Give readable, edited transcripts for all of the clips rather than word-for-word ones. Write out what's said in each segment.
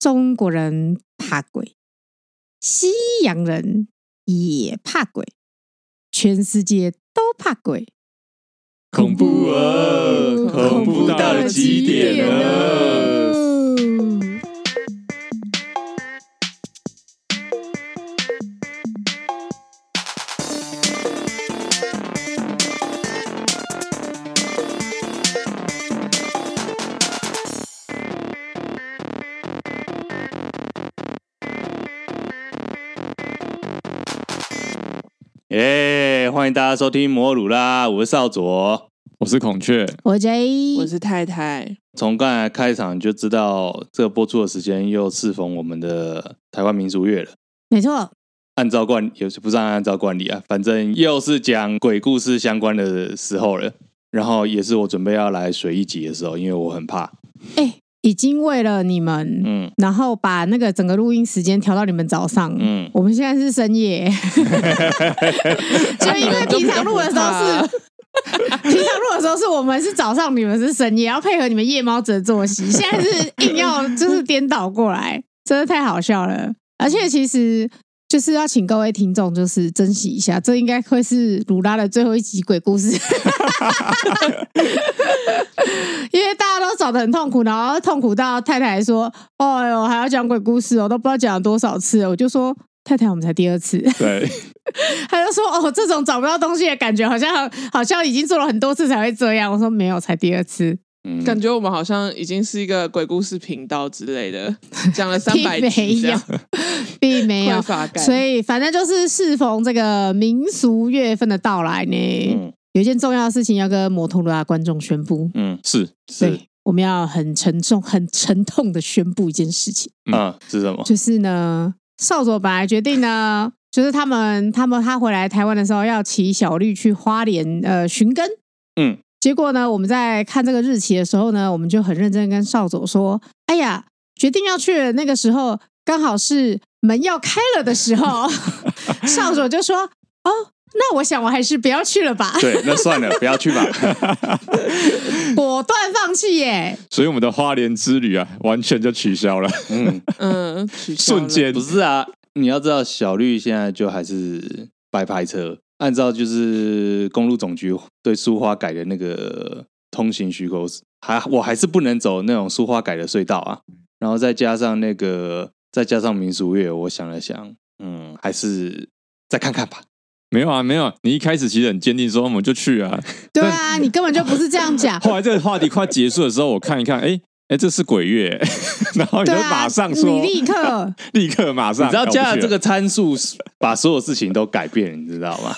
中国人怕鬼，西洋人也怕鬼，全世界都怕鬼，恐怖哦，恐怖到了极点了。欢迎大家收听摩鲁啦，我是少佐，我是孔雀，我是 J， 我是太太。从刚才开场就知道这个播出的时间又适逢我们的台湾民俗月了，没错，按照惯也不是按照惯例啊，反正又是讲鬼故事相关的时候了，然后也是我准备要来水一集的时候，因为我很怕已经为了你们然后把那个整个录音时间调到你们早上我们现在是深夜就因为平常录的时候是平常录的时候是我们是早上，你们是深夜，要配合你们夜猫子的作息，现在是硬要就是颠倒过来，真的太好笑了。而且其实就是要请各位听众就是珍惜一下，这应该会是鲁拉的最后一集鬼故事因为大家都找得很痛苦，然后痛苦到太太说哦哟还要讲鬼故事，我都不知道讲了多少次了，我就说太太我们才第二次，对他就说哦这种找不到东西的感觉好像已经做了很多次才会这样，我说没有才第二次感觉我们好像已经是一个鬼故事频道之类的，讲了300集这样并没有所以反正就是适逢这个民俗月份的到来呢有一件重要的事情要跟摩托罗拉观众宣布是对，我们要很沉重很沉痛的宣布一件事情是什么？就是呢少佐本来决定呢就是他回来台湾的时候要骑小绿去花莲寻根结果呢我们在看这个日期的时候呢，我们就很认真跟少佐说哎呀决定要去的那个时候刚好是门要开了的时候少佐就说哦那我想我还是不要去了吧对那算了不要去吧果断放弃耶，所以我们的花莲之旅啊完全就取消了取消了瞬间。不是啊，你要知道小绿现在就还是白牌车，按照就是公路总局对苏花改的那个通行许可，我还是不能走那种苏花改的隧道啊。然后再加上民俗月，我想了想，还是再看看吧。没有啊，你一开始其实很坚定说我们就去啊。对啊，你根本就不是这样讲。后来这个话题快结束的时候，我看一看，哎，这是鬼月欸，然后你就马上说，你立刻马上，你知道加了这个参数，把所有事情都改变，你知道吗？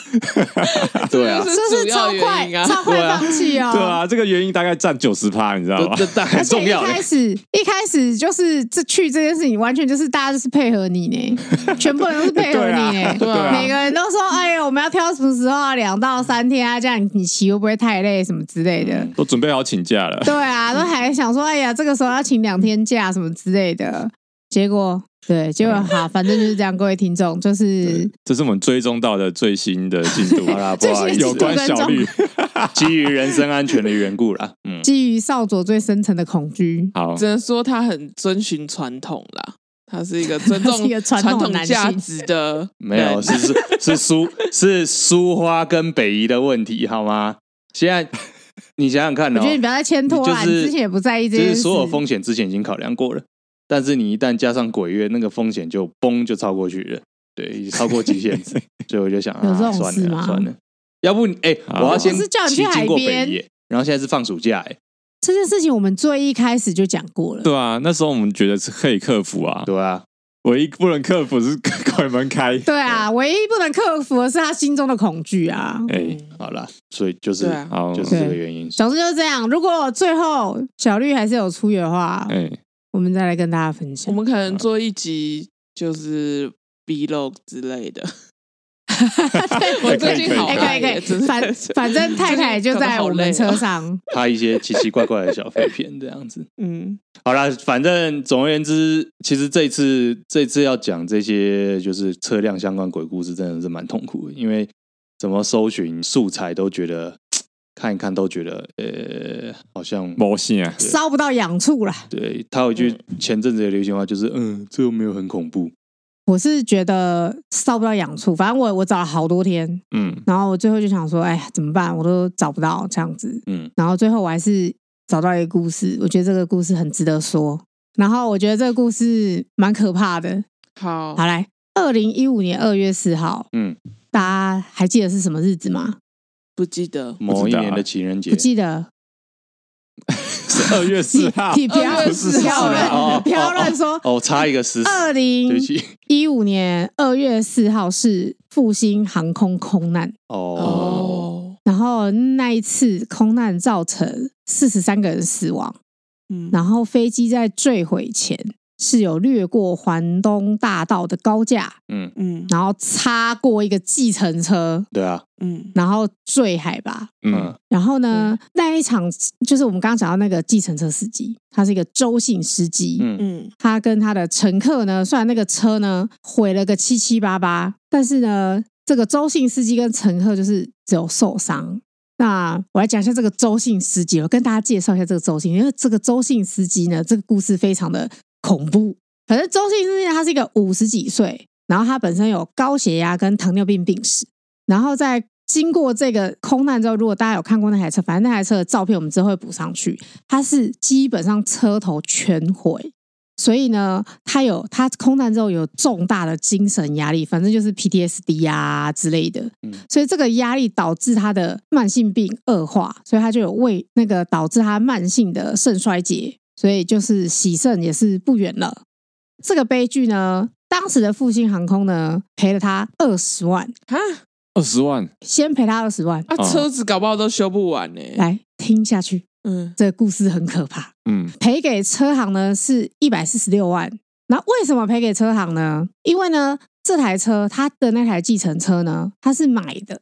对啊，这是超快放弃哦。对啊，这个原因大概占 90%， 你知道吗？这大概很重要。而且一开始就是去这件事情，完全就是大家就是配合你呢，全部人都是配合你呢，每个人都说，哎呦，我们要挑什么时候啊？2到3天啊，这样你骑会不会太累什么之类的？都准备好请假了。对啊，都还想说，哎呀。这个时候要请2天假什么之类的，结果好，反正就是这样。各位听众，就是这是我们追踪到的最新的进度啦，不好意思，有关小绿，基于人身安全的缘故啦，基于少佐最深层的恐惧，好，只能说他很遵循传统啦，他是一个尊重传统价值的，没有是苏花跟北宜的问题好吗？现在。你想想看，我觉得你不要再牵拖了，你之前也不在意这件事，就是所有风险之前已经考量过了，但是你一旦加上鬼月，那个风险就崩就超过去了，对，超过极限值所以我就想有这种事吗？算了要不我要先骑经过北宜，然后现在是放暑假这件事情我们最一开始就讲过了，对啊，那时候我们觉得是可以克服啊，对啊，唯一不能克服是鬼门开，对啊，唯一不能克服的是他心中的恐惧啊好啦，所以就是就是这个原因，总之就是这样。如果最后小绿还是有出游的话我们再来跟大家分享，我们可能做一集就是 Vlog 之类的我最近好可以 反正太太就在我们车上拍一些奇奇怪怪的小废片这样子好啦，反正总而言之，其实这次要讲这些就是车辆相关鬼故事真的是蛮痛苦的，因为怎么搜寻素材都觉得看一看都觉得好像没戏啊，烧不到痒处啦。对，他有一句前阵子的流行话就是这又没有很恐怖。我是觉得烧不到痒处，反正我找了好多天，然后我最后就想说，哎，怎么办？我都找不到这样子，然后最后我还是找到一个故事，我觉得这个故事很值得说，然后我觉得这个故事蛮可怕的。好，来，2015年2月4号，大家还记得是什么日子吗？不记得，某一年的情人节，不记得。是2月4号，你不要乱说哦，差一个14。2015年2月4号是复兴航空空难哦，然后那一次空难造成43个人死亡，然后飞机在坠毁前是有掠过环东大道的高架，然后擦过一个计程车，对啊，然后坠海吧，然后呢，那一场就是我们刚刚讲到那个计程车司机，他是一个周姓司机，他跟他的乘客呢，虽然那个车呢毁了个七七八八，但是呢，这个周姓司机跟乘客就是只有受伤。那我来讲一下这个周姓司机，我跟大家介绍一下这个周姓，因为这个周姓司机呢，这个故事非常的恐怖。反正周姓司机他是一个50几岁，然后他本身有高血压跟糖尿病病史，然后在经过这个空难之后，如果大家有看过那台车，反正那台车的照片我们之后会补上去，他是基本上车头全毁，所以呢，他空难之后有重大的精神压力，反正就是 PTSD 啊之类的，所以这个压力导致他的慢性病恶化，所以他就有那个导致他慢性的肾衰竭，所以就是洗肾也是不远了。这个悲剧呢，当时的复兴航空呢赔了他20万啊，20万，先赔他20万啊，车子搞不好都修不完呢。来听下去，这个故事很可怕。赔给车行呢是146万。那为什么赔给车行呢？因为呢，这台车它的那台计程车呢，它是买的，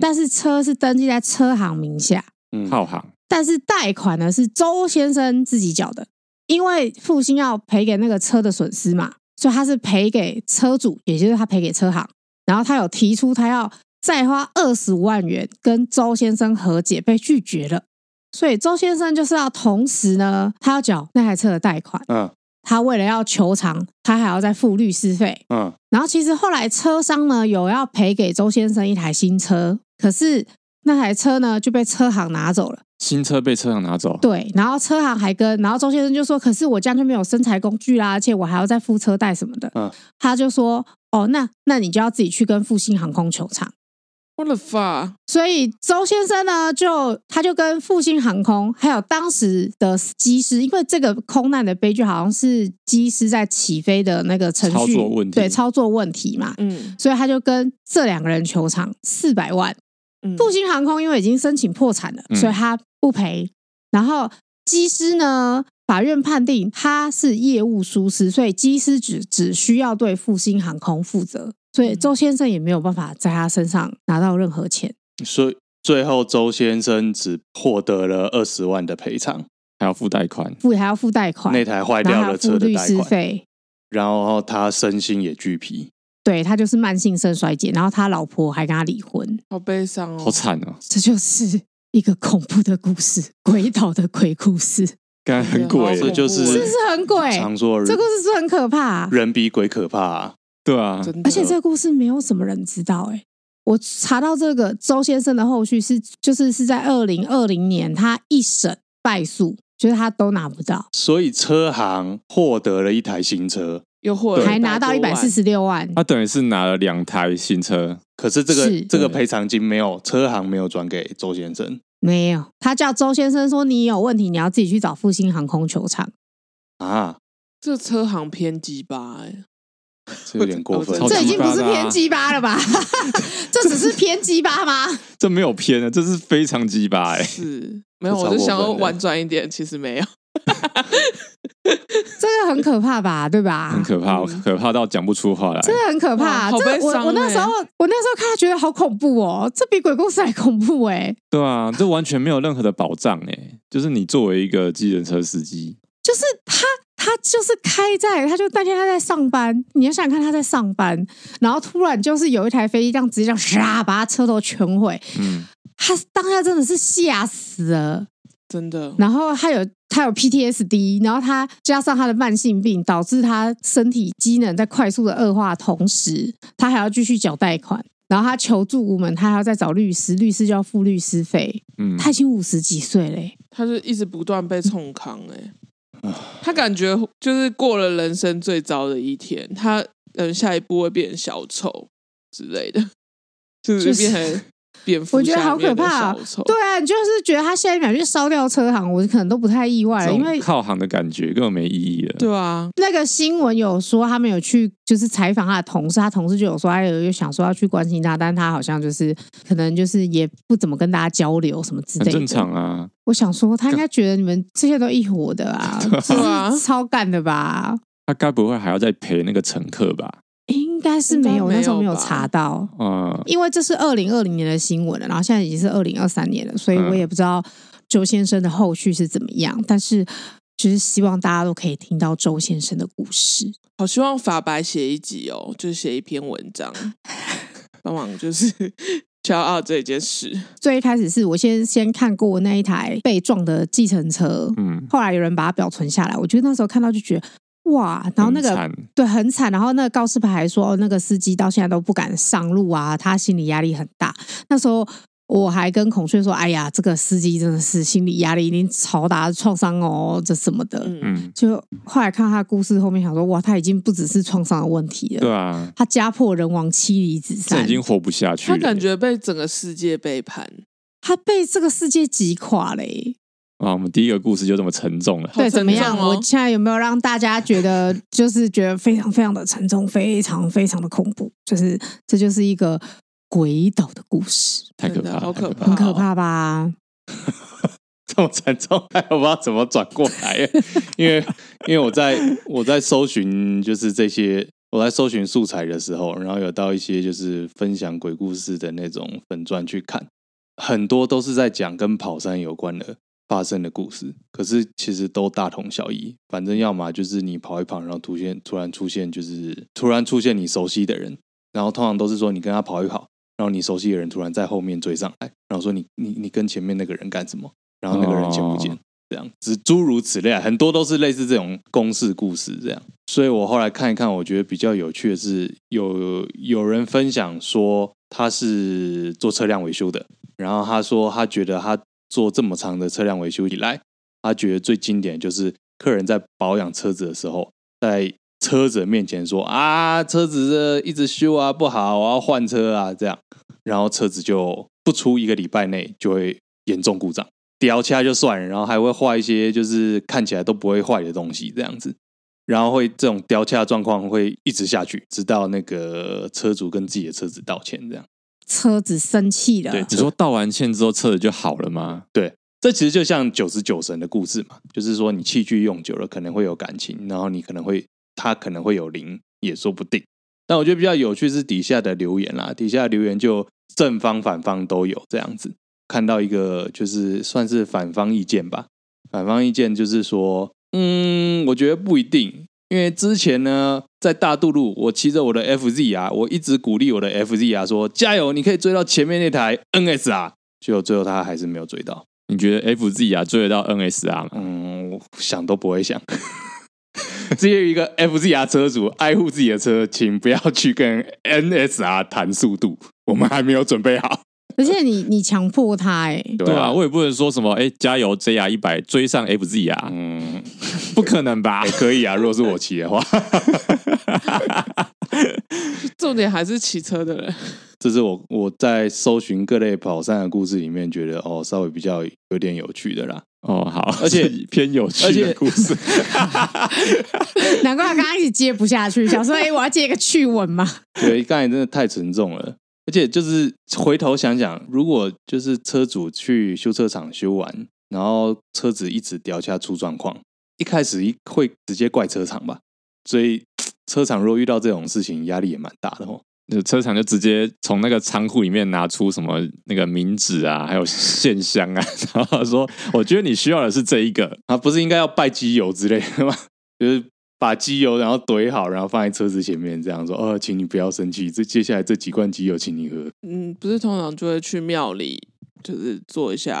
但是车是登记在车行名下，靠行。但是贷款呢是周先生自己缴的，因为复兴要赔给那个车的损失嘛，所以他是赔给车主，也就是他赔给车行。然后他有提出他要再花25万元跟周先生和解，被拒绝了。所以周先生就是要同时呢，他要缴那台车的贷款，他为了要求偿，他还要再付律师费，然后其实后来车商呢有要赔给周先生一台新车，可是那台车呢就被车行拿走了。新车被车行拿走，对，然后车行还跟，然后周先生就说，可是我这样就没有生财工具啦，而且我还要再付车贷什么的，他就说，哦，那你就要自己去跟复兴航空求偿。我的发！所以周先生呢，他就跟复兴航空还有当时的机师，因为这个空难的悲剧好像是机师在起飞的那个程序操作问题，对，操作问题嘛，所以他就跟这两个人求偿400万。复兴航空因为已经申请破产了，所以他不赔。然后机师呢，法院判定他是业务疏失，所以机师只需要对复兴航空负责。所以周先生也没有办法在他身上拿到任何钱，所以最后周先生只获得了20万的赔偿，还要付贷款，还要付贷款，那台坏掉的车的贷款，然后他身心也俱疲，对，他就是慢性肾衰竭，然后他老婆还跟他离婚，好悲伤哦，好惨哦，这就是一个恐怖的故事，鬼岛的鬼故事。感觉很鬼，这就是是不是很鬼？常说这故事是很可怕，人比鬼可怕啊。对啊，而且这个故事没有什么人知道欸。我查到这个周先生的后续是在2020年，他一审败诉，就是他都拿不到，所以车行获得了一台新车，又获得还拿到146万，他等于是拿了2台新车。可是这个赔偿金没有，车行没有转给周先生，没有，他叫周先生说你有问题，你要自己去找复兴航空球场啊。这车行偏激吧欸，这有点过分，这已经不是偏鸡巴了吧？这只是偏鸡巴吗？这没有偏的，这是非常鸡巴欸。是，没有，我就想要婉转一点，其实没有。这个很可怕吧，对吧？很可怕，可怕到讲不出话来。真的很可怕，好悲伤欸。我那时候看，觉得好恐怖哦，这比鬼故事还恐怖欸。对啊，这完全没有任何的保障欸，就是你作为一个计程车司机，就是他就是那天他在上班，你要想看他在上班，然后突然就是有一台飞机这样直接这样把他车头全毁，他当下真的是吓死了，真的。然后他有 PTSD， 然后他加上他的慢性病，导致他身体机能在快速的恶化的同时，他还要继续缴贷款，然后他求助无门，他还要再找律师，律师就要付律师费。嗯，他已经50几岁了，他就一直不断被冲康哎。他感觉就是过了人生最糟的一天，他下一步会变小丑之类的，就是变成蝙蝠下面的小丑。对啊，你就是觉得他下一秒就烧掉车行，我可能都不太意外了，因为靠行的感觉根本没意义了。对啊，那个新闻有说他们有去就是采访他的同事，他同事就有说他有想说要去关心他，但他好像就是可能就是也不怎么跟大家交流什么之类的，很正常啊。我想说他应该觉得你们这些都一伙的啊，就是超干的吧。他该不会还要再陪那个乘客吧？应该是没有，那时候没有查到。嗯，因为这是2020年的新闻了，然后现在已经是2023年了，所以我也不知道周先生的后续是怎么样。但是，就是希望大家都可以听到周先生的故事。好，希望法白写一集哦，就是写一篇文章，帮忙就是骄傲这件事。最一开始是我先看过那一台被撞的计程车，嗯，后来有人把它表存下来，我觉得那时候看到就觉得。哇，然后那个对很惨，然后那个告示牌还说、哦、那个司机到现在都不敢上路啊，他心理压力很大。那时候我还跟孔雀说，哎呀，这个司机真的是心理压力一定超大，创伤哦，这什么的。嗯，就后来看他的故事后面想说，哇，他已经不只是创伤的问题了，对啊，他家破人亡，妻离子散，这已经活不下去了。他感觉被整个世界背叛，他被这个世界击垮了耶。哇，我们第一个故事就这么沉重了。对，怎么样？我现在有没有让大家觉得就是觉得非常非常的沉重，非常非常的恐怖？就是这就是一个鬼岛的故事，太可怕了，好可怕，很可怕吧？这么沉重，我不知道怎么转过来，因为我在搜寻就是这些。我在搜寻素材的时候，然后有到一些就是分享鬼故事的那种粉专去看，很多都是在讲跟跑山有关的。发生的故事，可是其实都大同小异。反正要嘛就是你跑一跑，然后突然出现你熟悉的人，然后通常都是说你跟他跑一跑，然后你熟悉的人突然在后面追上来，然后说你跟前面那个人干什么，然后那个人见不见、哦、这样子，诸如此类，很多都是类似这种公式故事这样。所以我后来看一看，我觉得比较有趣的是有人分享说他是做车辆维修的，然后他说他觉得他做这么长的车辆维修以来，他觉得最经典的就是客人在保养车子的时候，在车子面前说啊，车子一直修啊不好，我要换车啊这样，然后车子就不出一个礼拜内就会严重故障，掉漆就算了，然后还会坏一些就是看起来都不会坏的东西这样子，然后会这种掉漆状况会一直下去，直到那个车主跟自己的车子道歉这样。车子生气了，对，只说道完歉之后车子就好了吗？对，这其实就像99神的故事嘛，就是说你器具用久了可能会有感情，然后你可能会它可能会有灵也说不定。但我觉得比较有趣是底下的留言啦，底下的留言就正方反方都有这样子。看到一个就是算是反方意见吧，反方意见就是说，我觉得不一定，因为之前呢在大渡路我骑着我的 FZ 啊，我一直鼓励我的 FZ 啊说加油，你可以追到前面那台 NSR， 结果最后他还是没有追到。你觉得 FZ 啊追得到 NSR 吗？我想都不会想。至于一个 FZR 车主爱护自己的车，请不要去跟 NSR 谈速度，我们还没有准备好。而且你强迫他对啊，我也不能说什么加油 JR100 追上 FZ 啊，不可能吧？可以啊，如果是我骑的话。重点还是骑车的人。这是我在搜寻各类跑山的故事里面觉得稍微比较有点有趣的啦。哦，好，而且偏有趣的故事。难怪他刚刚一直接不下去，想说我要接一个趣闻嘛。对，刚才真的太沉重了。而且就是回头想想，如果就是车主去修车厂修完，然后车子一直掉下出状况，一开始会直接怪车厂吧，所以车厂如果遇到这种事情压力也蛮大的车厂就直接从那个仓库里面拿出什么那个冥纸啊还有线香啊，然后说我觉得你需要的是这一个啊，不是应该要拜机油之类的吗？就是把机油然后怼好，然后放在车子前面，这样说请你不要生气，接下来这几罐机油请你喝。不是通常就会去庙里就是做一下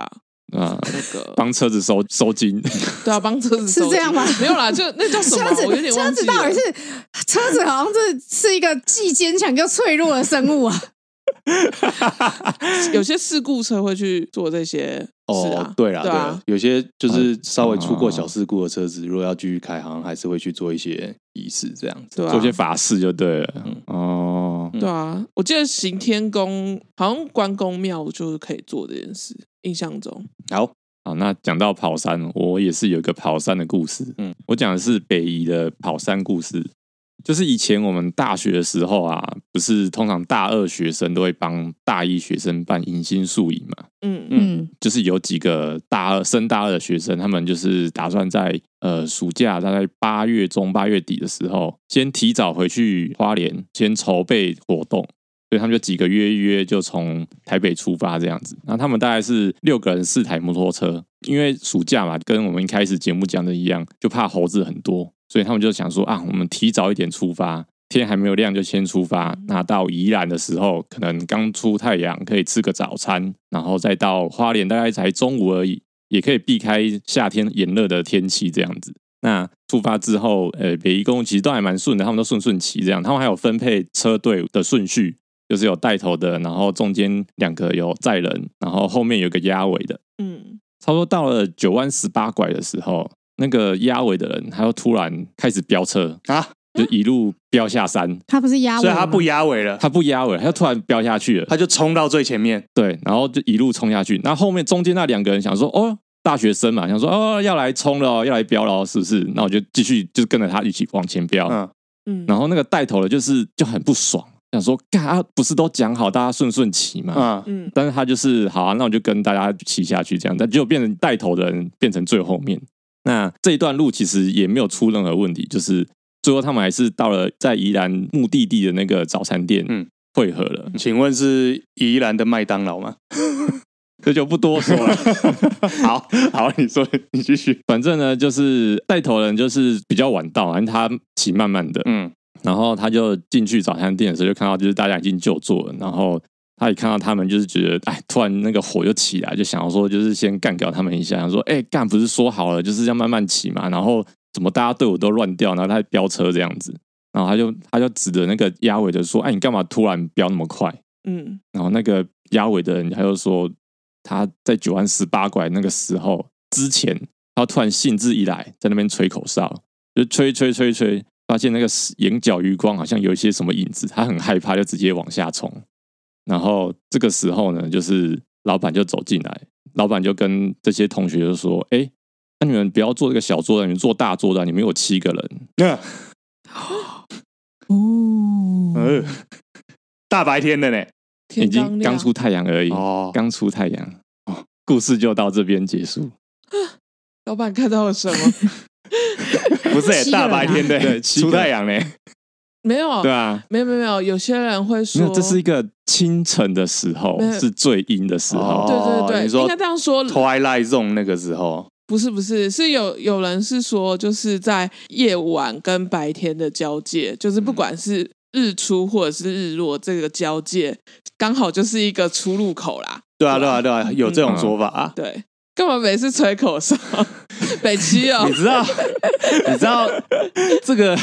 啊，那个帮车子收金，对啊，帮车子收金是这样吗？没有啦，就那叫什么？我有点忘记了。车子到底是车子，好像是一个既坚强又脆弱的生物啊。有些事故车会去做这些事啊，对啦，对啊，有些就是稍微出过小事故的车子，如果要继续开，好像还是会去做一些仪式，这样子，做些法事就对了。哦，对啊，我记得行天宫好像关公庙就是可以做这件事，印象中。好，那讲到跑山，我也是有一个跑山的故事。我讲的是北宜的跑山故事。就是以前我们大学的时候啊，不是通常大二学生都会帮大一学生办迎新宿营嘛？就是有几个大二的学生，他们就是打算在暑假大概8月中8月底的时候，先提早回去花莲，先筹备活动。所以他们就几个约就从台北出发这样子。那他们大概是6个人4台摩托车，因为暑假嘛，跟我们一开始节目讲的一样，就怕猴子很多。所以他们就想说啊，我们提早一点出发，天还没有亮就先出发，那到宜兰的时候可能刚出太阳，可以吃个早餐，然后再到花莲大概才中午而已，也可以避开夏天炎热的天气这样子。那出发之后北宜公其实都还蛮顺的，他们都顺骑这样。他们还有分配车队的顺序，就是有带头的，然后中间2个有载人，然后后面有个压尾的。差不多到了9弯18拐的时候，那个压尾的人他又突然开始飙车啊，就一路飙下山。他不是压尾，所以他不压尾了，他就突然飙下去了，他就冲到最前面。对，然后就一路冲下去。那后面中间那2个人想说，哦，大学生嘛，想说哦要来冲了，要来飙了，是不是？那我就继续就是跟着他一起往前飙。然后那个带头的就很不爽，想说干啊，不是都讲好大家顺骑嘛？但是他就是好啊，那我就跟大家骑下去这样，但就变成带头的人变成最后面。那这一段路其实也没有出任何问题，就是最后他们还是到了在宜兰目的地的那个早餐店汇合了。请问是宜兰的麦当劳吗？这就不多说了。好，你说，你继续。反正呢，就是带头人就是比较晚到，他骑慢慢的，然后他就进去早餐店的时候，就看到就是大家已经就座了，然后他一看到他们就是觉得哎，突然那个火就起来，就想要说就是先干掉他们一下，想说哎干，不是说好了就是要慢慢骑嘛，然后怎么大家队伍都乱掉，然后他飙车这样子。然后他就指着那个压尾的说，哎，你干嘛突然飙那么快？然后那个压尾的人他就说，他在9弯18拐那个时候之前，他突然兴致一来，在那边吹口哨，就吹，发现那个眼角余光好像有一些什么影子，他很害怕，就直接往下冲。然后这个时候呢，就是老板就走进来，老板就跟这些同学就说：“哎，那你们不要坐这个小桌的，你们坐大桌的，你们有7个人。大白天的呢，已经刚出太阳而已，刚出太阳。故事就到这边结束。老板看到了什么？不是大白天的，出太阳呢。”没有，对啊，没有，有些人会说，这是一个清晨的时候，是最阴的时候。对，你说应该这样说 ，Twilight Zone 那个时候，不是，是有人是说，就是在夜晚跟白天的交界，就是不管是日出或者是日落，这个交界刚好就是一个出入口啦。对啊，有这种说法啊。对。干嘛每次吹口哨？北七哦，你知道这个。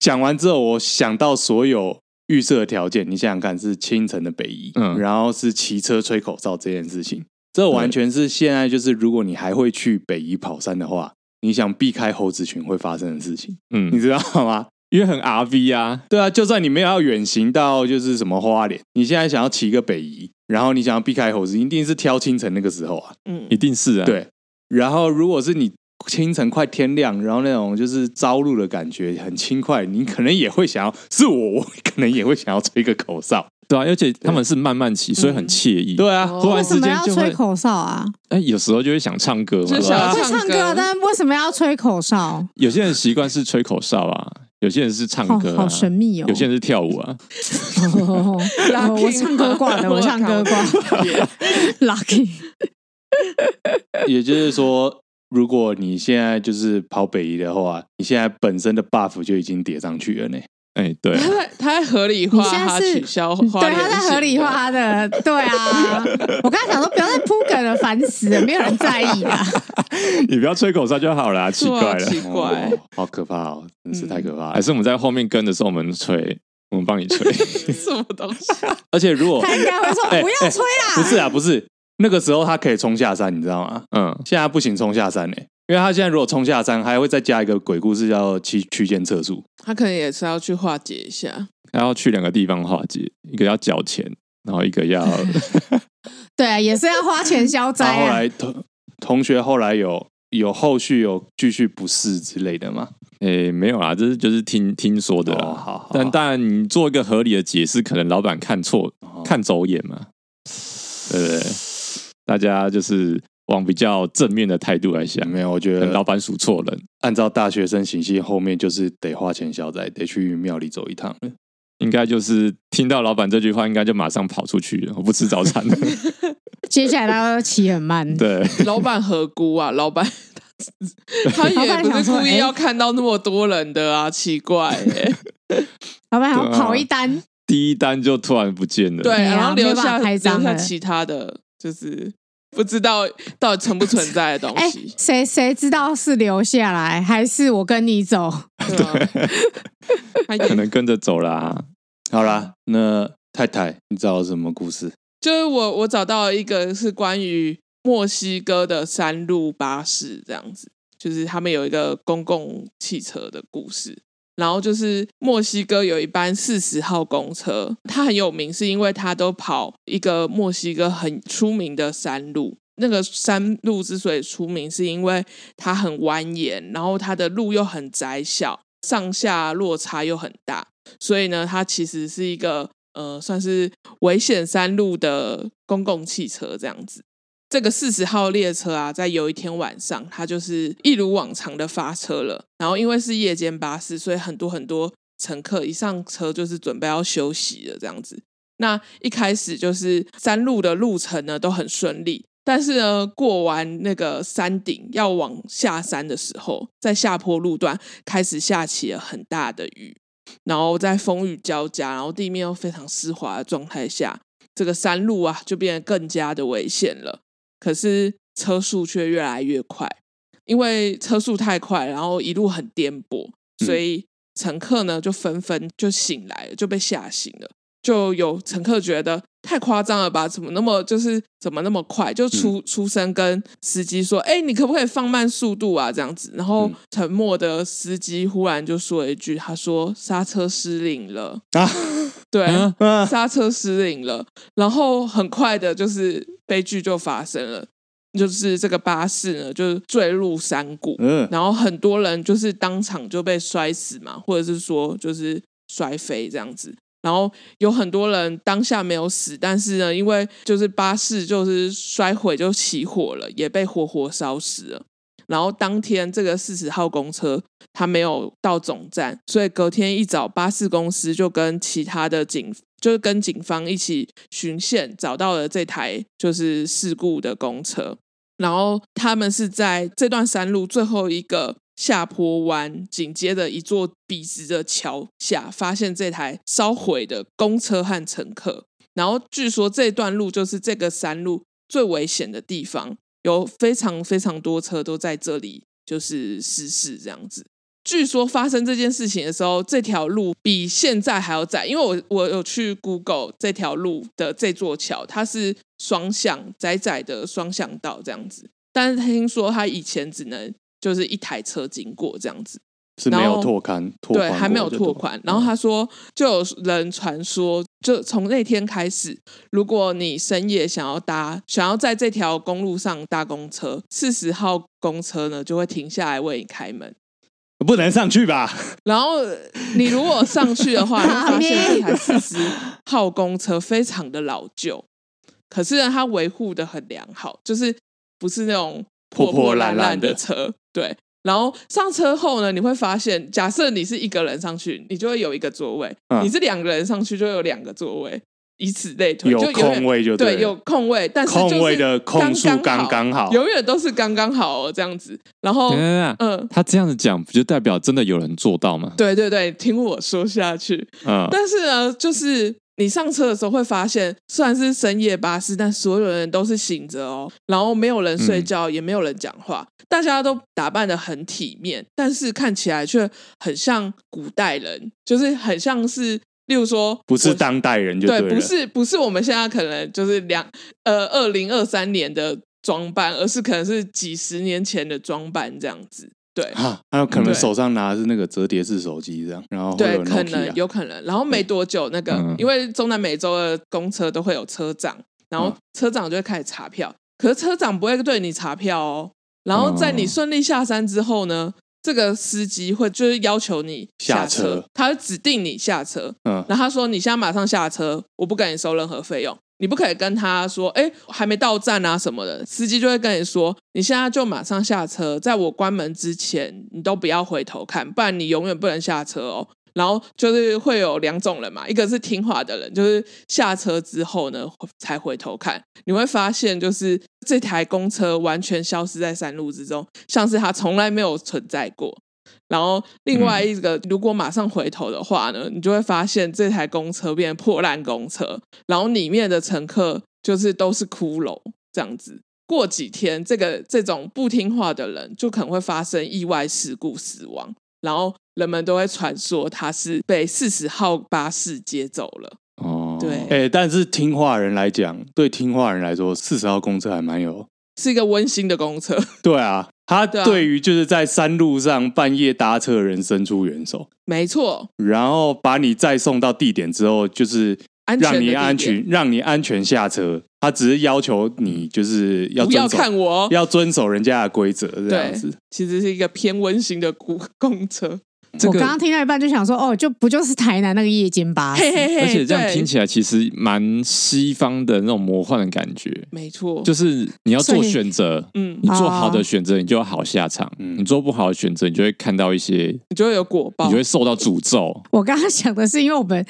讲完之后，我想到所有预设条件，你想想看，是清晨的北宜，然后是骑车吹口哨这件事情，这完全是现在就是，如果你还会去北宜跑山的话，你想避开猴子群会发生的事情，你知道吗？因为很 RV 啊，对啊，就算你没有要远行到就是什么花莲，你现在想要骑个北宜，然后你想要避开猴子，一定是挑清晨那个时候啊，一定是啊，对。然后如果是你清晨快天亮，然后那种就是朝露的感觉很轻快，你可能也会想要，是我可能也会想要吹个口哨，对啊，而且他们是慢慢骑，所以很惬意，对啊，突然之间就会，为什么要吹口哨啊？有时候就会想唱歌嘛，会唱歌，但为什么要吹口哨？有些人习惯是吹口哨啊，有些人是唱歌啊，好神秘哦。有些人是跳舞啊。我唱歌挂的，Lucky。也就是说，如果你现在就是跑北宜的话，你现在本身的 buff 就已经叠上去了呢。哎，对，他在合理化他取消花莲，对，他在合理化他的，对啊。我刚才想说不要再铺梗了，烦死了，没有人在意啊。你不要吹口哨就好了，奇怪了，啊、奇怪、哦，好可怕哦，真是太可怕了。还是我们在后面跟的时候，我们吹。我们帮你吹什么东西？而且如果他应该会说不要吹啦、欸欸，不是啊，不是那个时候他可以冲下山，你知道吗？嗯，现在不行冲下山嘞、欸，因为他现在如果冲下山，还会再加一个鬼故事叫区间测速，他可能也是要去化解一下，他要去两个地方化解，一个要缴钱，然后一个要对啊，也是要花钱消灾、啊。后来同学后来有后续有继续不适之类的吗？诶，没有啦，这是就是听说的啦。哦、好但当然，你做一个合理的解释，可能老板看错、哦、看走眼嘛，对不对？大家就是往比较正面的态度来想。没有，我觉得老板数错人。按照大学生行系，后面就是得花钱消灾，得去庙里走一趟。应该就是听到老板这句话，应该就马上跑出去了。我不吃早餐了。接下来他骑很慢。对，老板何辜啊，老板。他也不是故意要看到那么多人的啊，奇怪、欸，老板好像跑一单、啊，第一单就突然不见了，对，然后留下其他的，就是不知道到底存不存在的东西。谁知道是留下来还是我跟你走？对、啊，可能跟着走啦、啊。好啦，那太太，你知道什么故事？就是我找到一个是关于。墨西哥的山路巴士这样子，就是他们有一个公共汽车的故事。然后就是墨西哥有一班40号公车，它很有名是因为它都跑一个墨西哥很出名的山路。那个山路之所以出名是因为它很蜿蜒，然后它的路又很窄小，上下落差又很大，所以呢它其实是一个算是危险山路的公共汽车这样子。这个40号列车啊，在有一天晚上它就是一如往常的发车了，然后因为是夜间巴士，所以很多乘客一上车就是准备要休息了这样子。那一开始就是山路的路程呢都很顺利，但是呢过完那个山顶要往下山的时候，在下坡路段开始下起了很大的雨，然后在风雨交加，然后地面又非常湿滑的状态下，这个山路啊就变得更加的危险了。可是车速却越来越快，因为车速太快，然后一路很颠簸，所以乘客呢就纷纷就醒来了，就被吓醒了。就有乘客觉得太夸张了吧，怎么那么快，就出声跟司机说：“哎、欸，你可不可以放慢速度啊？”这样子。然后沉默的司机忽然就说了一句：“他说刹车失灵了。”啊，对，刹车失灵了。然后很快的就是。悲剧就发生了，就是这个巴士呢就坠入山谷、然后很多人就是当场就被摔死嘛，或者是说就是摔飞这样子。然后有很多人当下没有死，但是呢因为就是巴士就是摔毁就起火了，也被活活烧死了。然后当天这个40号公车它没有到总站，所以隔天一早巴士公司就跟警方一起巡线，找到了这台就是事故的公车。然后他们是在这段山路最后一个下坡弯，紧接着一座笔直的桥下发现这台烧毁的公车和乘客。然后据说这段路就是这个山路最危险的地方，有非常非常多车都在这里就是失事这样子。据说发生这件事情的时候，这条路比现在还要窄，因为我有去 Google 这条路的这座桥，它是双向窄的双向道这样子，但是听说它以前只能就是一台车经过这样子，是没有拓宽，对，还没有拓宽。然后他说，就有人传说，就从那天开始，如果你深夜想要在这条公路上搭公车，40号公车呢就会停下来为你开门。不能上去吧？然后你如果上去的话，你会发现这台40号公车非常的老旧，可是呢它维护的很良好，就是不是那种破破烂烂的车。对，然后上车后呢，你会发现，假设你是一个人上去，你就会有一个座位；你是两个人上去，就会有两个座位。以此类推，有空位就 对，有空位，但是就是空位的空数刚刚好，永远都是刚刚好这样子。然后，他这样子讲，不就代表真的有人做到吗？对对对，听我说下去。但是呢，就是你上车的时候会发现，虽然是深夜巴士，但所有人都是醒着哦，然后没有人睡觉，也没有人讲话，大家都打扮得很体面，但是看起来却很像古代人，就是很像是。例如说不是当代人就对了，对，不是我们现在可能就是2023年的装扮，而是可能是几十年前的装扮这样子。对，还有可能手上拿的是那个折叠式手机这样，然后会有 Nokia， 对，可能有可能。然后没多久那个，因为中南美洲的公车都会有车长，然后车长就会开始查票，可是车长不会对你查票哦。然后在你顺利下山之后呢，这个司机会就是要求你下车，他会指定你下车，然后他说你现在马上下车，我不跟你收任何费用，你不可以跟他说哎，还没到站啊什么的，司机就会跟你说你现在就马上下车，在我关门之前你都不要回头看，不然你永远不能下车哦。然后就是会有两种人嘛，一个是听话的人，就是下车之后呢才回头看，你会发现就是这台公车完全消失在山路之中，像是它从来没有存在过。然后另外一个，如果马上回头的话呢，你就会发现这台公车变破烂公车，然后里面的乘客就是都是骷髅这样子。过几天这种不听话的人就可能会发生意外事故死亡，然后人们都会传说他是被40号巴士接走了。哦，对，但是听话人来讲，对听话人来说40号公车还蛮有，是一个温馨的公车。对啊，他对于就是在山路上半夜搭车的人伸出援手，没错，然后把你再送到地点之后，就是让你安全下车，他只是要求你就是要遵守，不要看我，要遵守人家的规则这样子。其实是一个偏温馨的公车。我刚刚听到一半就想说，哦，就不就是台南那个夜间巴士，而且这样听起来其实蛮西方的那种魔幻的感觉。没错，就是你要做选择，你做好的选择，你就好下场；你做不好的选择，你就会看到一些，你就会有果报，你就会受到诅咒。我刚刚想的是，因为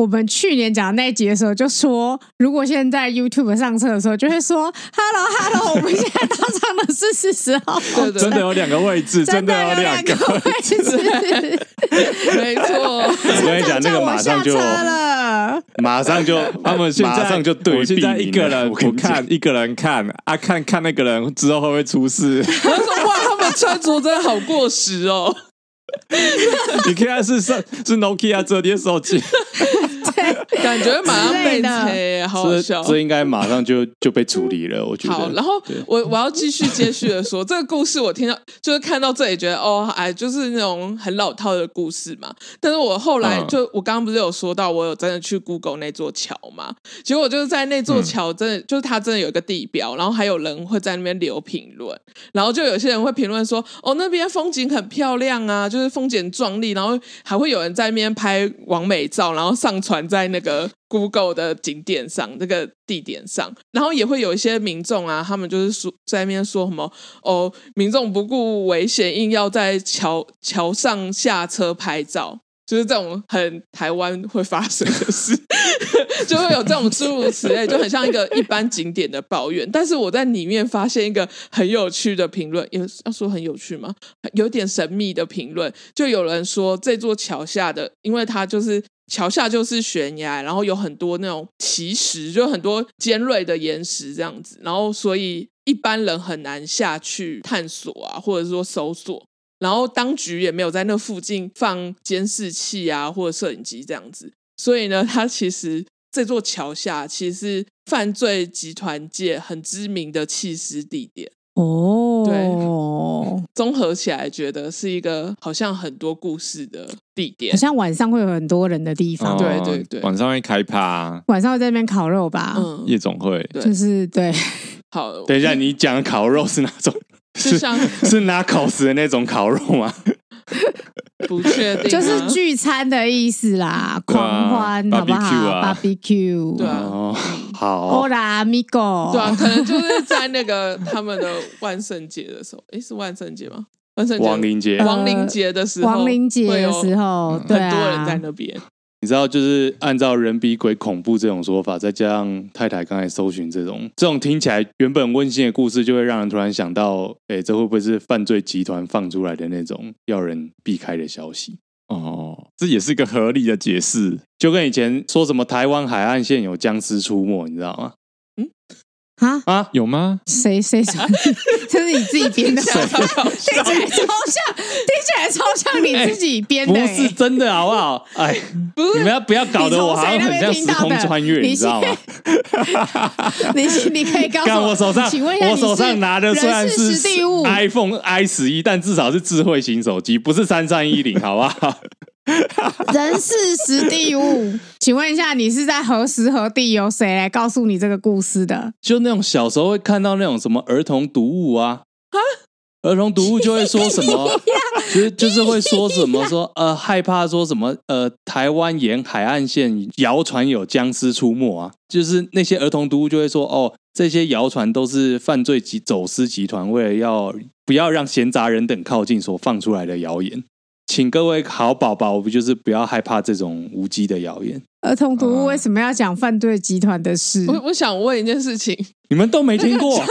我们去年讲那一集的时候就说，如果现在 YouTube 上车的时候就会说 Hello 我们现在搭上的是40号对对，真的有两个位置，真的有两个位置没错，我跟你讲那个马上就了，马上就他们现在马上就对，我现在一个人不看，一个人看啊，看那个人之后会不会出事我说哇，他们穿着真的好过时哦你看是 Nokia 折叠手机感觉马上被催，好好笑。这应该马上就被处理了，我觉得。好，然后我要继续接续的说，这个故事我听到就是看到这里觉得哦，哎，就是那种很老套的故事嘛。但是我后来就我刚刚不是有说到，我有真的去 Google 那座桥嘛？结果就是在那座桥，真的就是它真的有一个地标，然后还有人会在那边留评论，然后就有些人会评论说，哦，那边风景很漂亮啊，就是风景壮丽，然后还会有人在那边拍网美照，然后上传在那个Google 的景点上，那个地点上，然后也会有一些民众啊，他们就是说在那边说什么哦，民众不顾危险硬要在桥上下车拍照，就是这种很台湾会发生的事就会有这种诸如此类，就很像一个一般景点的抱怨。但是我在里面发现一个很有趣的评论，要说很有趣吗？有点神秘的评论，就有人说这座桥下的，因为它就是桥下就是悬崖，然后有很多那种奇石，就很多尖锐的岩石这样子，然后所以一般人很难下去探索啊，或者说搜索，然后当局也没有在那附近放监视器啊或者摄影机这样子，所以呢它其实这座桥下其实是犯罪集团界很知名的弃尸地点哦，对，综合起来觉得是一个好像很多故事的地点，好像晚上会有很多人的地方，哦，对对对，晚上会开趴，晚上会在那边烤肉吧，夜总会，就是对。好，等一下，你讲的烤肉是哪种？是拿烤食的那种烤肉吗？不确定，就是聚餐的意思啦，狂欢好不好 ？Barbecue， 对啊，好 ，Hola amigo， 对啊，可能就是在那个他们的万圣节的时候，诶，是万圣节吗？亡灵节的时候，亡灵节的时候，很多人在那边，你知道，就是按照人比鬼恐怖这种说法，再加上太太刚才搜寻这种听起来原本温馨的故事，就会让人突然想到，哎，这会不会是犯罪集团放出来的那种要人避开的消息？哦，这也是个合理的解释，就跟以前说什么台湾海岸线有僵尸出没，你知道吗？嗯。啊有吗？谁说？这是你自己编的，听起来超像你自己编的、欸欸，不是真的好不好？哎，你们不要搞得我好像很像时空穿越，你知道吗？你可以告诉我，我手上拿的虽然是 iPhone i11， 但至少是智慧型手机，不是3310，好不好？人事时地物，请问一下，你是在何时何地？由谁来告诉你这个故事的？就那种小时候会看到那种什么儿童读物啊，儿童读物就会说什么，就是会说什么说害怕说什么台湾沿海岸线谣传有僵尸出没啊，就是那些儿童读物就会说哦，这些谣传都是犯罪及走私集团为了要不要让闲杂人等靠近所放出来的谣言。请各位好宝宝，就是不要害怕这种无稽的谣言。儿童读物为什么要讲犯罪集团的事？我想问一件事情，你们都没听过？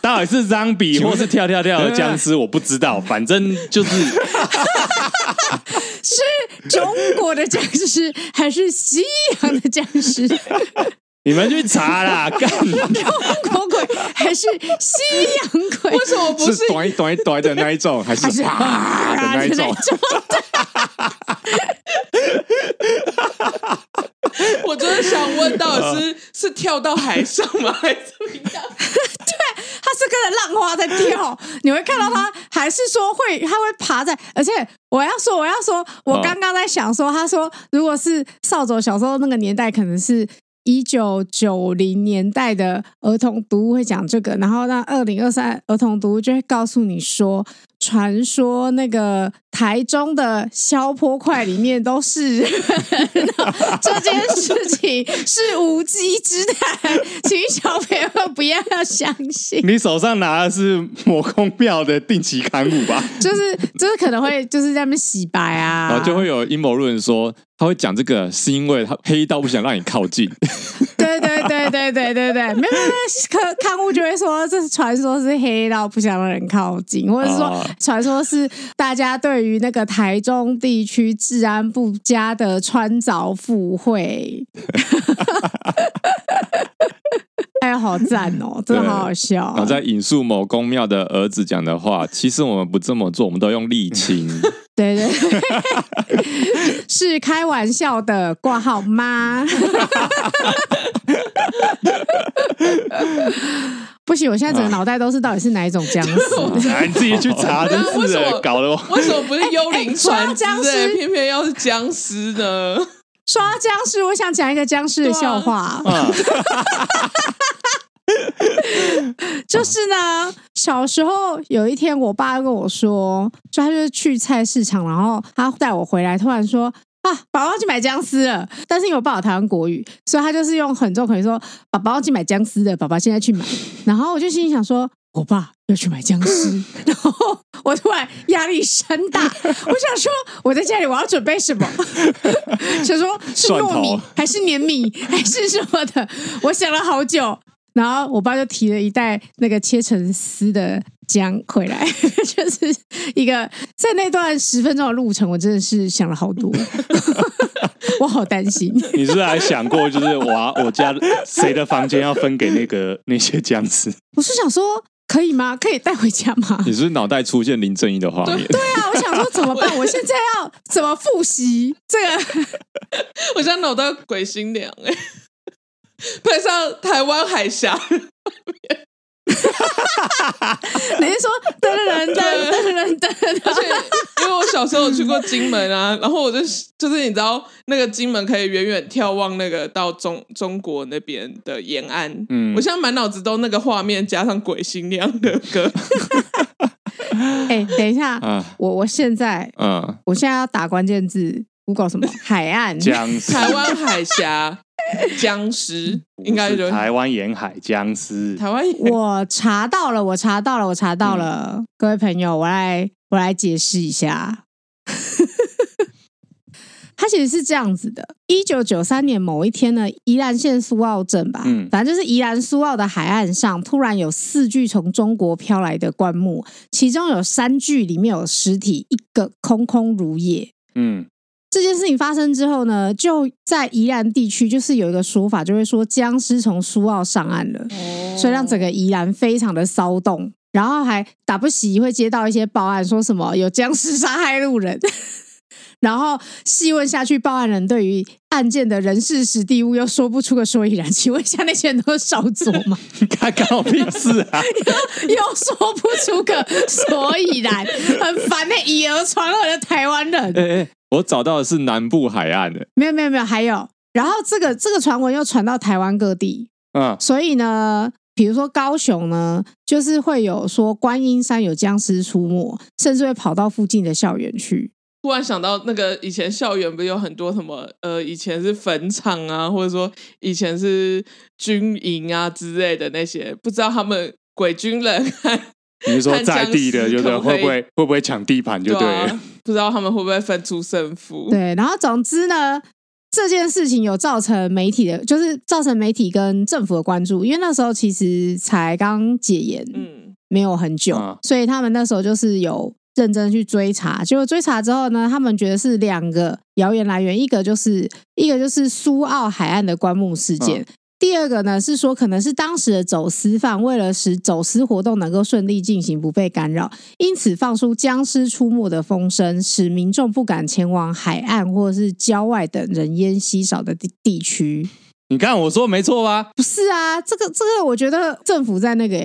到底是 zombie 或是跳跳跳的僵尸？我不知道，反正就是是中国的僵尸还是西洋的僵尸？你们去查啦，干中国鬼还是西洋鬼？为什么不是短短短的那一种，还是啊的那一种？我就是想问，到底是跳到海上吗？还是怎么样？对，他是跟着浪花在跳，你会看到他，还是说他会爬在？而且我要说，我刚刚在想说，他说如果是扫帚小时候那个年代，可能是。1990年代的儿童读物会讲这个，然后那2023儿童读物就会告诉你说，传说那个台中的消坡块里面都是人这件事情是无稽之谈，请小朋友不要相信。你手上拿的是魔宫庙的定期刊物吧？就是可能会就是在那边洗白啊，然后就会有阴谋论说。他会讲这个是因为他黑道不想让你靠近对，没有看物就会说这传说是黑道不想让人靠近，或者是说传说是大家对于那个台中地区治安不佳的穿凿附会哎，好赞哦，真的好好笑、啊。然后在引述某公庙的儿子讲的话，其实我们不这么做，我们都用沥青。对，是开玩笑的，挂号吗？不行，我现在整个脑袋都是到底是哪一种僵尸？你自己去查，真是的，搞得我为什么不是幽灵船之类，偏偏要是僵尸呢？说到僵尸，我想讲一个僵尸的笑话。就是呢，小时候有一天，我爸跟我说，就他就是去菜市场，然后他带我回来，突然说啊，爸爸要去买僵尸了。但是因为我爸有台湾国语，所以他就是用很重口音说，爸爸要去买僵尸了，爸爸现在去买。然后我就心里想说。我爸要去买僵尸，然后我突然压力山大，我想说我在家里我要准备什么？想说是糯米还是黏米还是什么的？我想了好久，然后我爸就提了一袋那个切成丝的姜回来，就是一个在那段10分钟的路程，我真的是想了好多。我好担心，你是不是还想过，就是我家谁的房间要分给那些僵尸？我是想说，可以吗？可以带回家吗？你是不是脑袋出现林正英的画面？对啊，我想说怎么办？我现在要怎么复习这个？我现在脑袋鬼新娘欸，配上台湾海峡。你是说噔噔噔噔噔？而且因为我小时候有去过金门啊，然后我就是你知道那个金门可以远远眺望那个到中国那边的沿岸，我现在满脑子都那个画面加上鬼新娘的歌。等一下，我现在要打关键字 Google 什么海岸台湾海峡。僵尸应该是台湾沿海僵尸。台湾，我查到了，各位朋友，我来解释一下。它其实是这样子的，1993年某一天呢，宜兰县苏澳镇吧，反正就是宜兰苏澳的海岸上突然有4具从中国飘来的棺木，其中有3具里面有尸体，一个空空如也。嗯，这件事情发生之后呢，就在宜兰地区就是有一个说法，就会说僵尸从苏澳上岸了，所以让整个宜兰非常的骚动，然后还打不息会接到一些报案，说什么有僵尸杀害路人然后细问下去，报案人对于案件的人事实地物又说不出个所以然。请问一下，那些人都是少佐吗？干我屁事啊又说不出个所以然，很烦那以讹传讹的台湾人。我找到的是南部海岸的，没有，还有，然后这个传闻又传到台湾各地。嗯，所以呢，比如说高雄呢，就是会有说观音山有僵尸出没，甚至会跑到附近的校园去。突然想到那个以前校园不是有很多什么以前是坟场啊，或者说以前是军营啊之类的那些，不知道他们鬼军人你是说在地的就是会不会抢地盘就对了，对啊，不知道他们会不会分出胜负。对，然后总之呢，这件事情有造成媒体的，就是造成媒体跟政府的关注，因为那时候其实才刚解严，没有很久，所以他们那时候就是有认真去追查，结果追查之后呢，他们觉得是2个谣言来源，一个就是苏澳海岸的棺木事件，第2个呢是说可能是当时的走私犯为了使走私活动能够顺利进行不被干扰，因此放出僵尸出没的风声，使民众不敢前往海岸或是郊外等人烟稀少的地区。你看我说没错吧？不是啊，这个我觉得政府在那个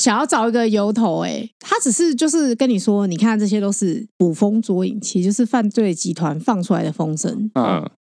想要找一个由头，他只是就是跟你说，你看这些都是捕风捉影，其实就是犯罪集团放出来的风声。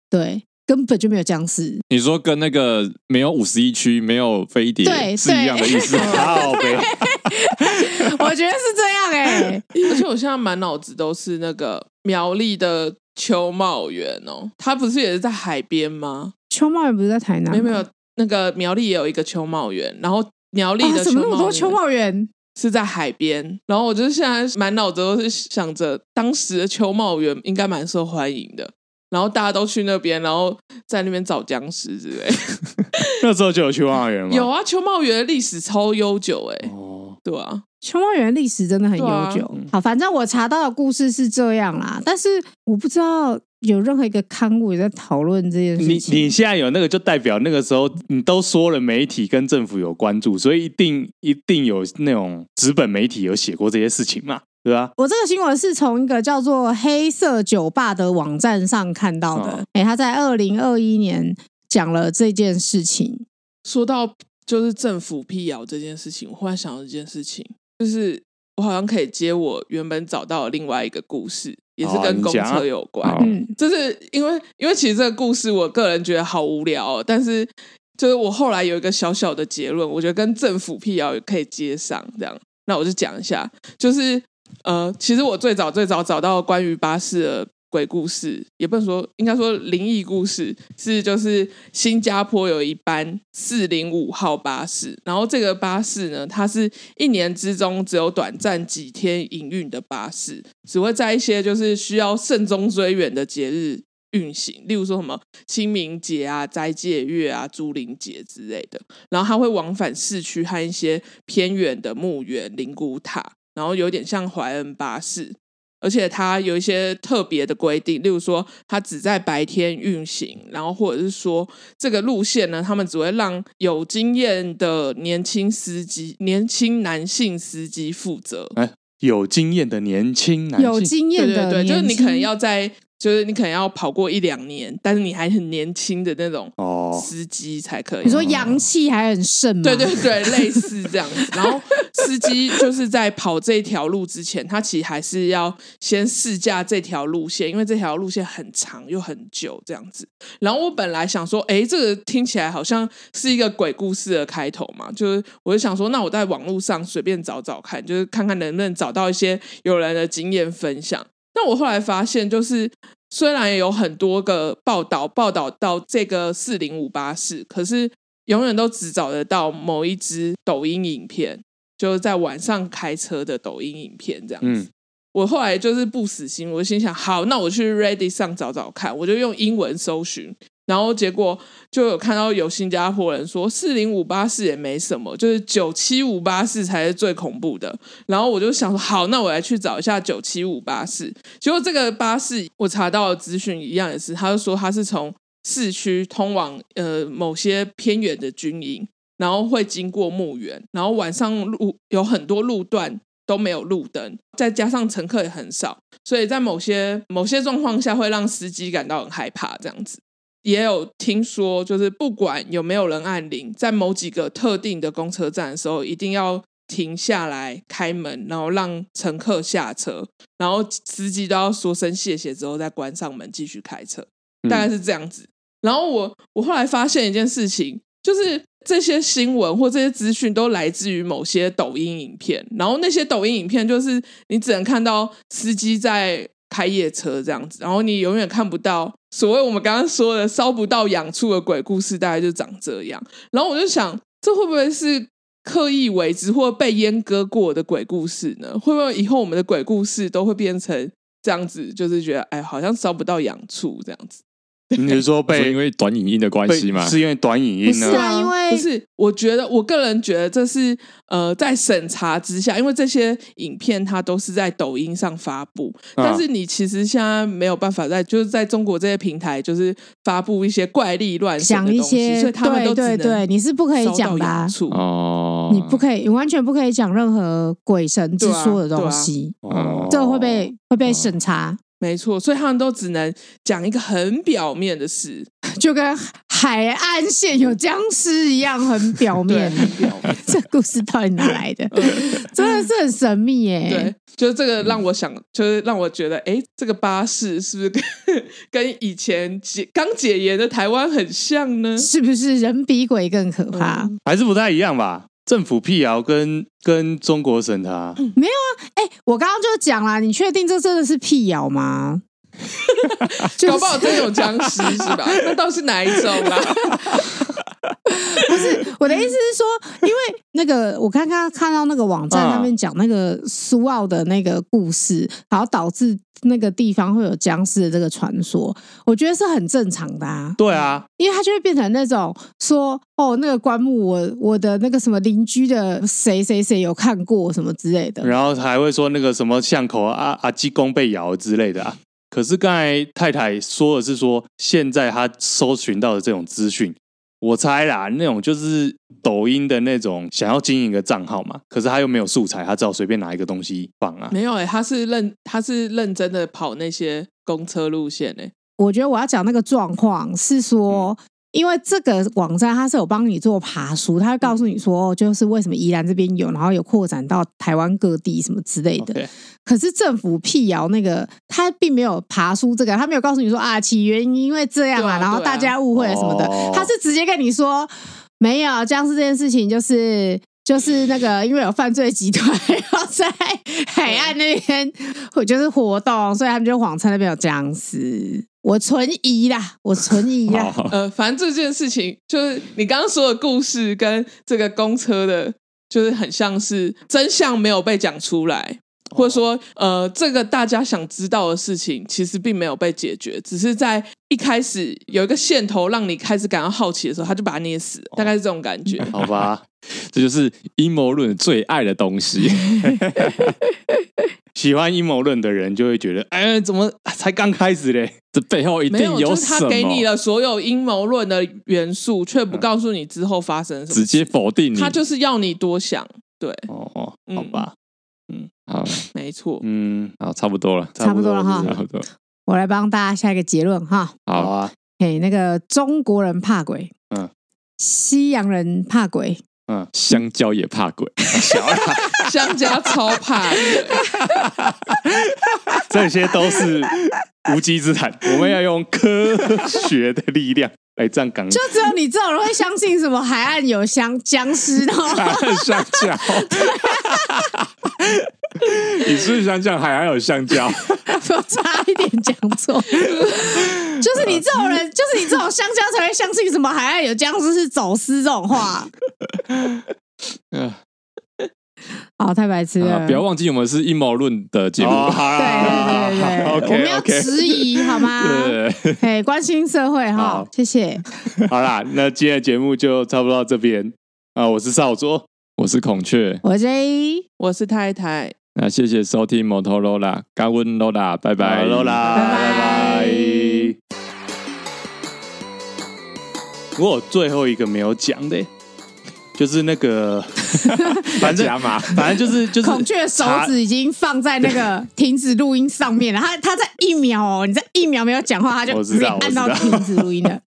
对，根本就没有僵尸。你说跟那个没有51区没有飞碟是一样的意思。好我觉得是这样，而且我现在满脑子都是那个苗栗的秋茂园哦，它不是也是在海边吗？秋茂园不是在台南吗？没有，那个苗栗也有一个秋茂园，然后苗栗的怎么那么多秋茂园是在海边，然后我就现在满脑子都是想着当时的秋茂园应该蛮受欢迎的，然后大家都去那边，然后在那边找僵尸之类那时候就有秋茂园吗？有啊，秋茂园的历史超悠久，对啊，秋茂园历史真的很悠久，好，反正我查到的故事是这样啦，但是我不知道有任何一个刊物也在讨论这件事情。你现在有那个就代表那个时候你都说了媒体跟政府有关注，所以一定有那种纸本媒体有写过这些事情嘛，对吧？我这个新闻是从一个叫做黑色酒吧的网站上看到的，他在2021年讲了这件事情。说到就是政府辟谣这件事情，我忽然想到一件事情，就是我好像可以接我原本找到的另外一个故事，也是跟公车有关，就是因为其实这个故事我个人觉得好无聊，但是就是我后来有一个小小的结论，我觉得跟政府辟谣也可以接上这样。那我就讲一下，就是其实我最早找到关于巴士的鬼故事，也不能说，应该说灵异故事，是就是新加坡有一班405号巴士，然后这个巴士呢，它是1年之中只有短暂几天营运的巴士，只会在一些就是需要慎终追远的节日运行，例如说什么清明节啊、斋戒月啊、猪灵节之类的，然后它会往返市区和一些偏远的墓园、灵骨塔，然后有点像怀恩巴士，而且它有一些特别的规定，例如说它只在白天运行，然后或者是说这个路线呢，他们只会让有经验的年轻男性司机负责。有经验的年轻男性，有经验的，对，就是你可能要在，就是你可能要跑过1-2年，但是你还很年轻的那种司机才可以。你说阳气还很盛吗？对，类似这样子。然后司机就是在跑这条路之前，他其实还是要先试驾这条路线，因为这条路线很长又很久这样子。然后我本来想说，这个听起来好像是一个鬼故事的开头嘛，就是我就想说，那我在网络上随便找找看，就是看看能不能找到一些有人的经验分享。那我后来发现，就是虽然有很多个报道到这个405巴士，可是永远都只找得到某一支抖音影片，就是在晚上开车的抖音影片这样子。我后来就是不死心，我心想好，那我去 Reddit 上找找看，我就用英文搜寻，然后结果就有看到有新加坡人说40584也没什么，就是97584才是最恐怖的。然后我就想说好，那我来去找一下97584。结果这个84我查到的资讯一样也是，他就说他是从市区通往某些偏远的军营，然后会经过墓园，然后晚上有很多路段都没有路灯，再加上乘客也很少，所以在某些状况下会让司机感到很害怕这样子。也有听说就是不管有没有人按铃，在某几个特定的公车站的时候一定要停下来开门，然后让乘客下车，然后司机都要说声谢谢之后再关上门继续开车，大概是这样子。然后我后来发现一件事情，就是这些新闻或这些资讯都来自于某些抖音影片，然后那些抖音影片就是你只能看到司机在开夜车这样子，然后你永远看不到所谓我们刚刚说的烧不到痒处的鬼故事，大概就长这样。然后我就想这会不会是刻意为之或被阉割过的鬼故事呢？会不会以后我们的鬼故事都会变成这样子，就是觉得哎，好像烧不到痒处这样子。你是说被因为短影音的关系吗？是因为短影音呢？不是啊，因为不是，我觉得我个人觉得这是在审查之下，因为这些影片它都是在抖音上发布，但是你其实现在没有办法就是在中国这些平台就是发布一些怪力乱神的东西，所以他们都只能对你是不可以讲的哦，你不可以，你完全不可以讲任何鬼神之说的东西，这个会被审查。没错，所以他们都只能讲一个很表面的事，就跟海岸线有僵尸一样，很表面。这故事到底哪来的？真的是很神秘耶。对，就是这个让我想，就是让我觉得，哎，这个巴士是不是跟以前刚解严的台湾很像呢？是不是人比鬼更可怕？还是不太一样吧？政府辟谣跟中国审查、没有啊，哎、欸，我刚刚就讲啦，你确定这真的是辟谣吗？就是、搞不好真有僵尸是吧？那倒是哪一种啦？不是，我的意思是说，因为那个我刚刚看到那个网站上面讲那个苏澳的那个故事，然后导致那个地方会有僵尸的这个传说，我觉得是很正常的啊。对啊，因为它就会变成那种说哦，那个棺木我的那个什么邻居的谁谁谁有看过什么之类的，然后还会说那个什么巷口阿济公被咬之类的啊。可是刚才太太说的是说现在她搜寻到的这种资讯，我猜啦，那种就是抖音的那种想要经营一个账号嘛，可是他又没有素材，他只好随便拿一个东西放啊。没有欸，他是认真的跑那些公车路线欸。我觉得我要讲那个状况是说、因为这个网站它是有帮你做爬书，它会告诉你说、就是为什么宜兰这边有，然后有扩展到台湾各地什么之类的、okay。可是政府辟谣那个，他并没有爬出这个，他没有告诉你说啊，起源因为这样啊，然后大家误会了什么的，他是直接跟你说没有僵尸这件事情，就是那个因为有犯罪集团然后在海岸那边就是活动，所以他们就谎称那边有僵尸。我存疑啦反正这件事情就是你刚刚说的故事跟这个公车的，就是很像是真相没有被讲出来，或者说这个大家想知道的事情其实并没有被解决，只是在一开始有一个线头让你开始感到好奇的时候，他就把它捏死，大概是这种感觉。好吧，这就是阴谋论最爱的东西。喜欢阴谋论的人就会觉得，哎，怎么才刚开始嘞？这背后一定有什么？就是他给你了所有阴谋论的元素，却不告诉你之后发生什么，直接否定你。他就是要你多想，对。哦，好吧，好，没错，好，差不多了哈。我来帮大家下一个结论哈。好啊，嘿，那个中国人怕鬼，西洋人怕鬼。香蕉也怕鬼，香蕉超怕鬼，这些都是无稽之谈。我们要用科学的力量来站岗。就只有你这种人会相信什么海岸有僵尸，海岸香蕉。你是不是想讲海岸有香蕉？我差一点讲错。就是你这种人，就是你这种香蕉才会相信什么海岸有僵尸是走私这种话。啊、哦，太白痴了！不要忘记我们是阴谋论的节目，哦、对对对对， okay, 我们要质疑 okay, 好吗？对，关心社会哈、哦，谢谢。好啦，那今天的节目就差不多到这边啊！我是少佐，我是孔雀，我是 J， 我是太太。那谢谢收听摩托罗拉，感恩罗拉，拜拜，罗拉，拜拜。我有最后一个没有讲的、欸。就是那个反正就是孔雀手指已经放在那个停止录音上面了，他在一秒哦，你在一秒没有讲话，他就按到停止录音了。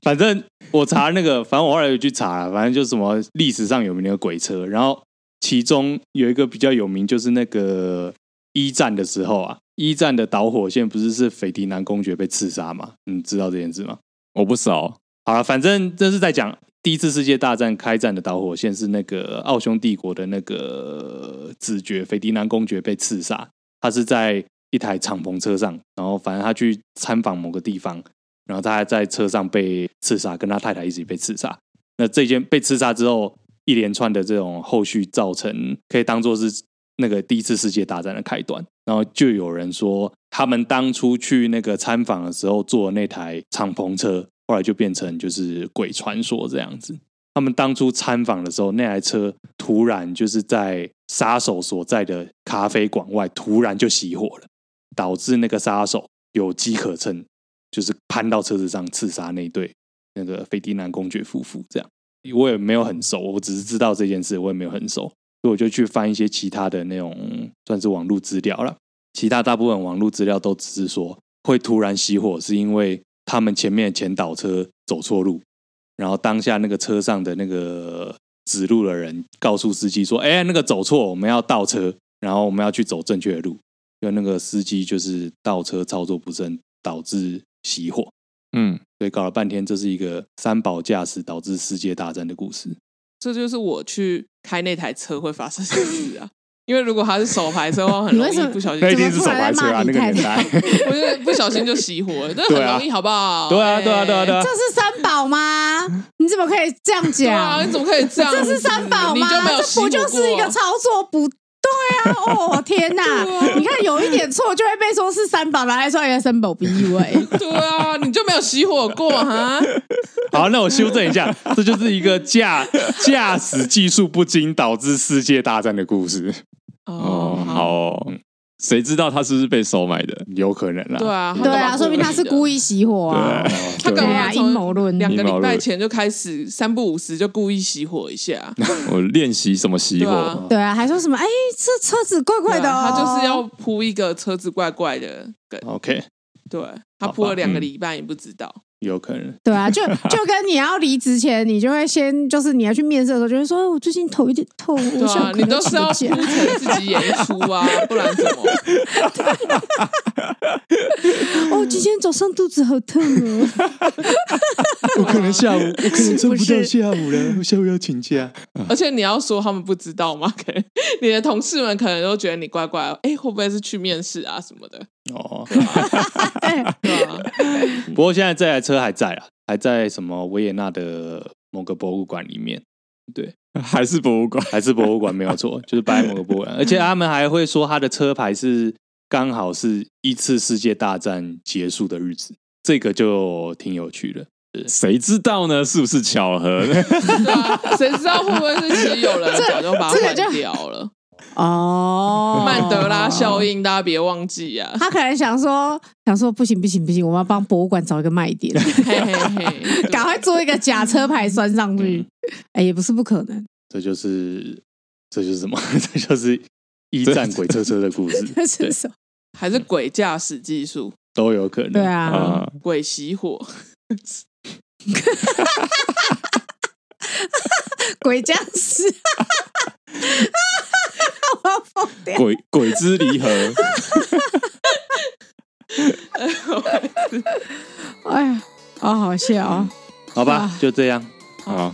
反正我查那个，反正我后来有去查了，反正就是什么历史上有名的鬼车，然后其中有一个比较有名，就是那个一战的时候啊，一战的导火线不是斐迪南公爵被刺杀吗？你知道这件事吗？我不熟。好了，反正这是在讲。第一次世界大战开战的导火线是那个奥匈帝国的那个子爵斐迪南公爵被刺杀，他是在一台敞篷车上，然后反正他去参访某个地方，然后他在车上被刺杀，跟他太太一起被刺杀。那这件被刺杀之后，一连串的这种后续造成可以当作是那个第一次世界大战的开端。然后就有人说，他们当初去那个参访的时候坐那台敞篷车。后来就变成就是鬼传说这样子。他们当初参访的时候，那台车突然就是在杀手所在的咖啡馆外突然就熄火了，导致那个杀手有机可乘，就是攀到车子上刺杀那对那个斐迪南公爵夫妇。这样我也没有很熟，我只是知道这件事，我也没有很熟，所以我就去翻一些其他的那种算是网络资料啦。其他大部分网络资料都只是说会突然熄火是因为他们前面的前导车走错路，然后当下那个车上的那个指路的人告诉司机说：“哎，那个走错，我们要倒车，然后我们要去走正确的路。”就那个司机就是倒车操作不慎，导致熄火。嗯，所以搞了半天，这是一个三宝驾驶导致世界大战的故事。这就是我去开那台车会发生的事啊。因为如果他是手排车的话，很容易不小心，那一定是手排车啊，那个年代，我觉得不小心就熄火了，那很容易，好不好？对啊，对啊，对啊，对啊！这是三宝吗？你怎么可以这样讲？对啊，你怎么可以这样？这是三宝吗？这不就是一个操作不对啊？哦天哪！你看有一点错就会被说是三宝，拿来说也三宝不意外。对啊，你就没有熄火过哈？好，那我修正一下，这就是一个驾驶技术不精导致世界大战的故事。哦，好哦，谁知道他是不是被收买的？有可能啦。对啊，对啊，说明他是故意熄火啊。他搞啊，阴谋论。2个礼拜前就开始3不5时就故意熄火一下。我练习什么熄火？对啊，还说什么？哎，这车子怪怪的哦。他就是要铺一个车子怪怪的梗。OK， 对，他铺了2个礼拜，你不知道。有可能，对啊，就跟你要离职前，你就会先就是你要去面试的时候，就会说我最近头有点痛，对啊，你都是要铺成自己演出啊，不然怎么？哦，今天早上肚子好痛哦，我可能撑不到下午了，我下午要请假。而且你要说他们不知道吗？你的同事们可能都觉得你怪怪，哎，会不会是去面试啊什么的？哦，对啊，不过现在这台车还在啊，还在什么维也纳的某个博物馆里面，对，还是博物馆没有错，就是摆在某个博物馆，而且他们还会说他的车牌是刚好是一次世界大战结束的日子，这个就挺有趣的。谁知道呢？是不是巧合？对啊，谁知道会不会是其实有人早就把它换掉了？哦，曼德拉效应，大家别忘记啊！他可能想说，不行，我们要帮博物馆找一个卖点，赶快做一个假车牌拴上去。哎，也不是不可能。这就是什么？这就是一战鬼车车的故事。这是什么？还是鬼驾驶技术都有可能。对啊，鬼熄火，鬼驾驶。我要疯掉！鬼之离合，哎呀，好好笑哦！好吧，就这样，好。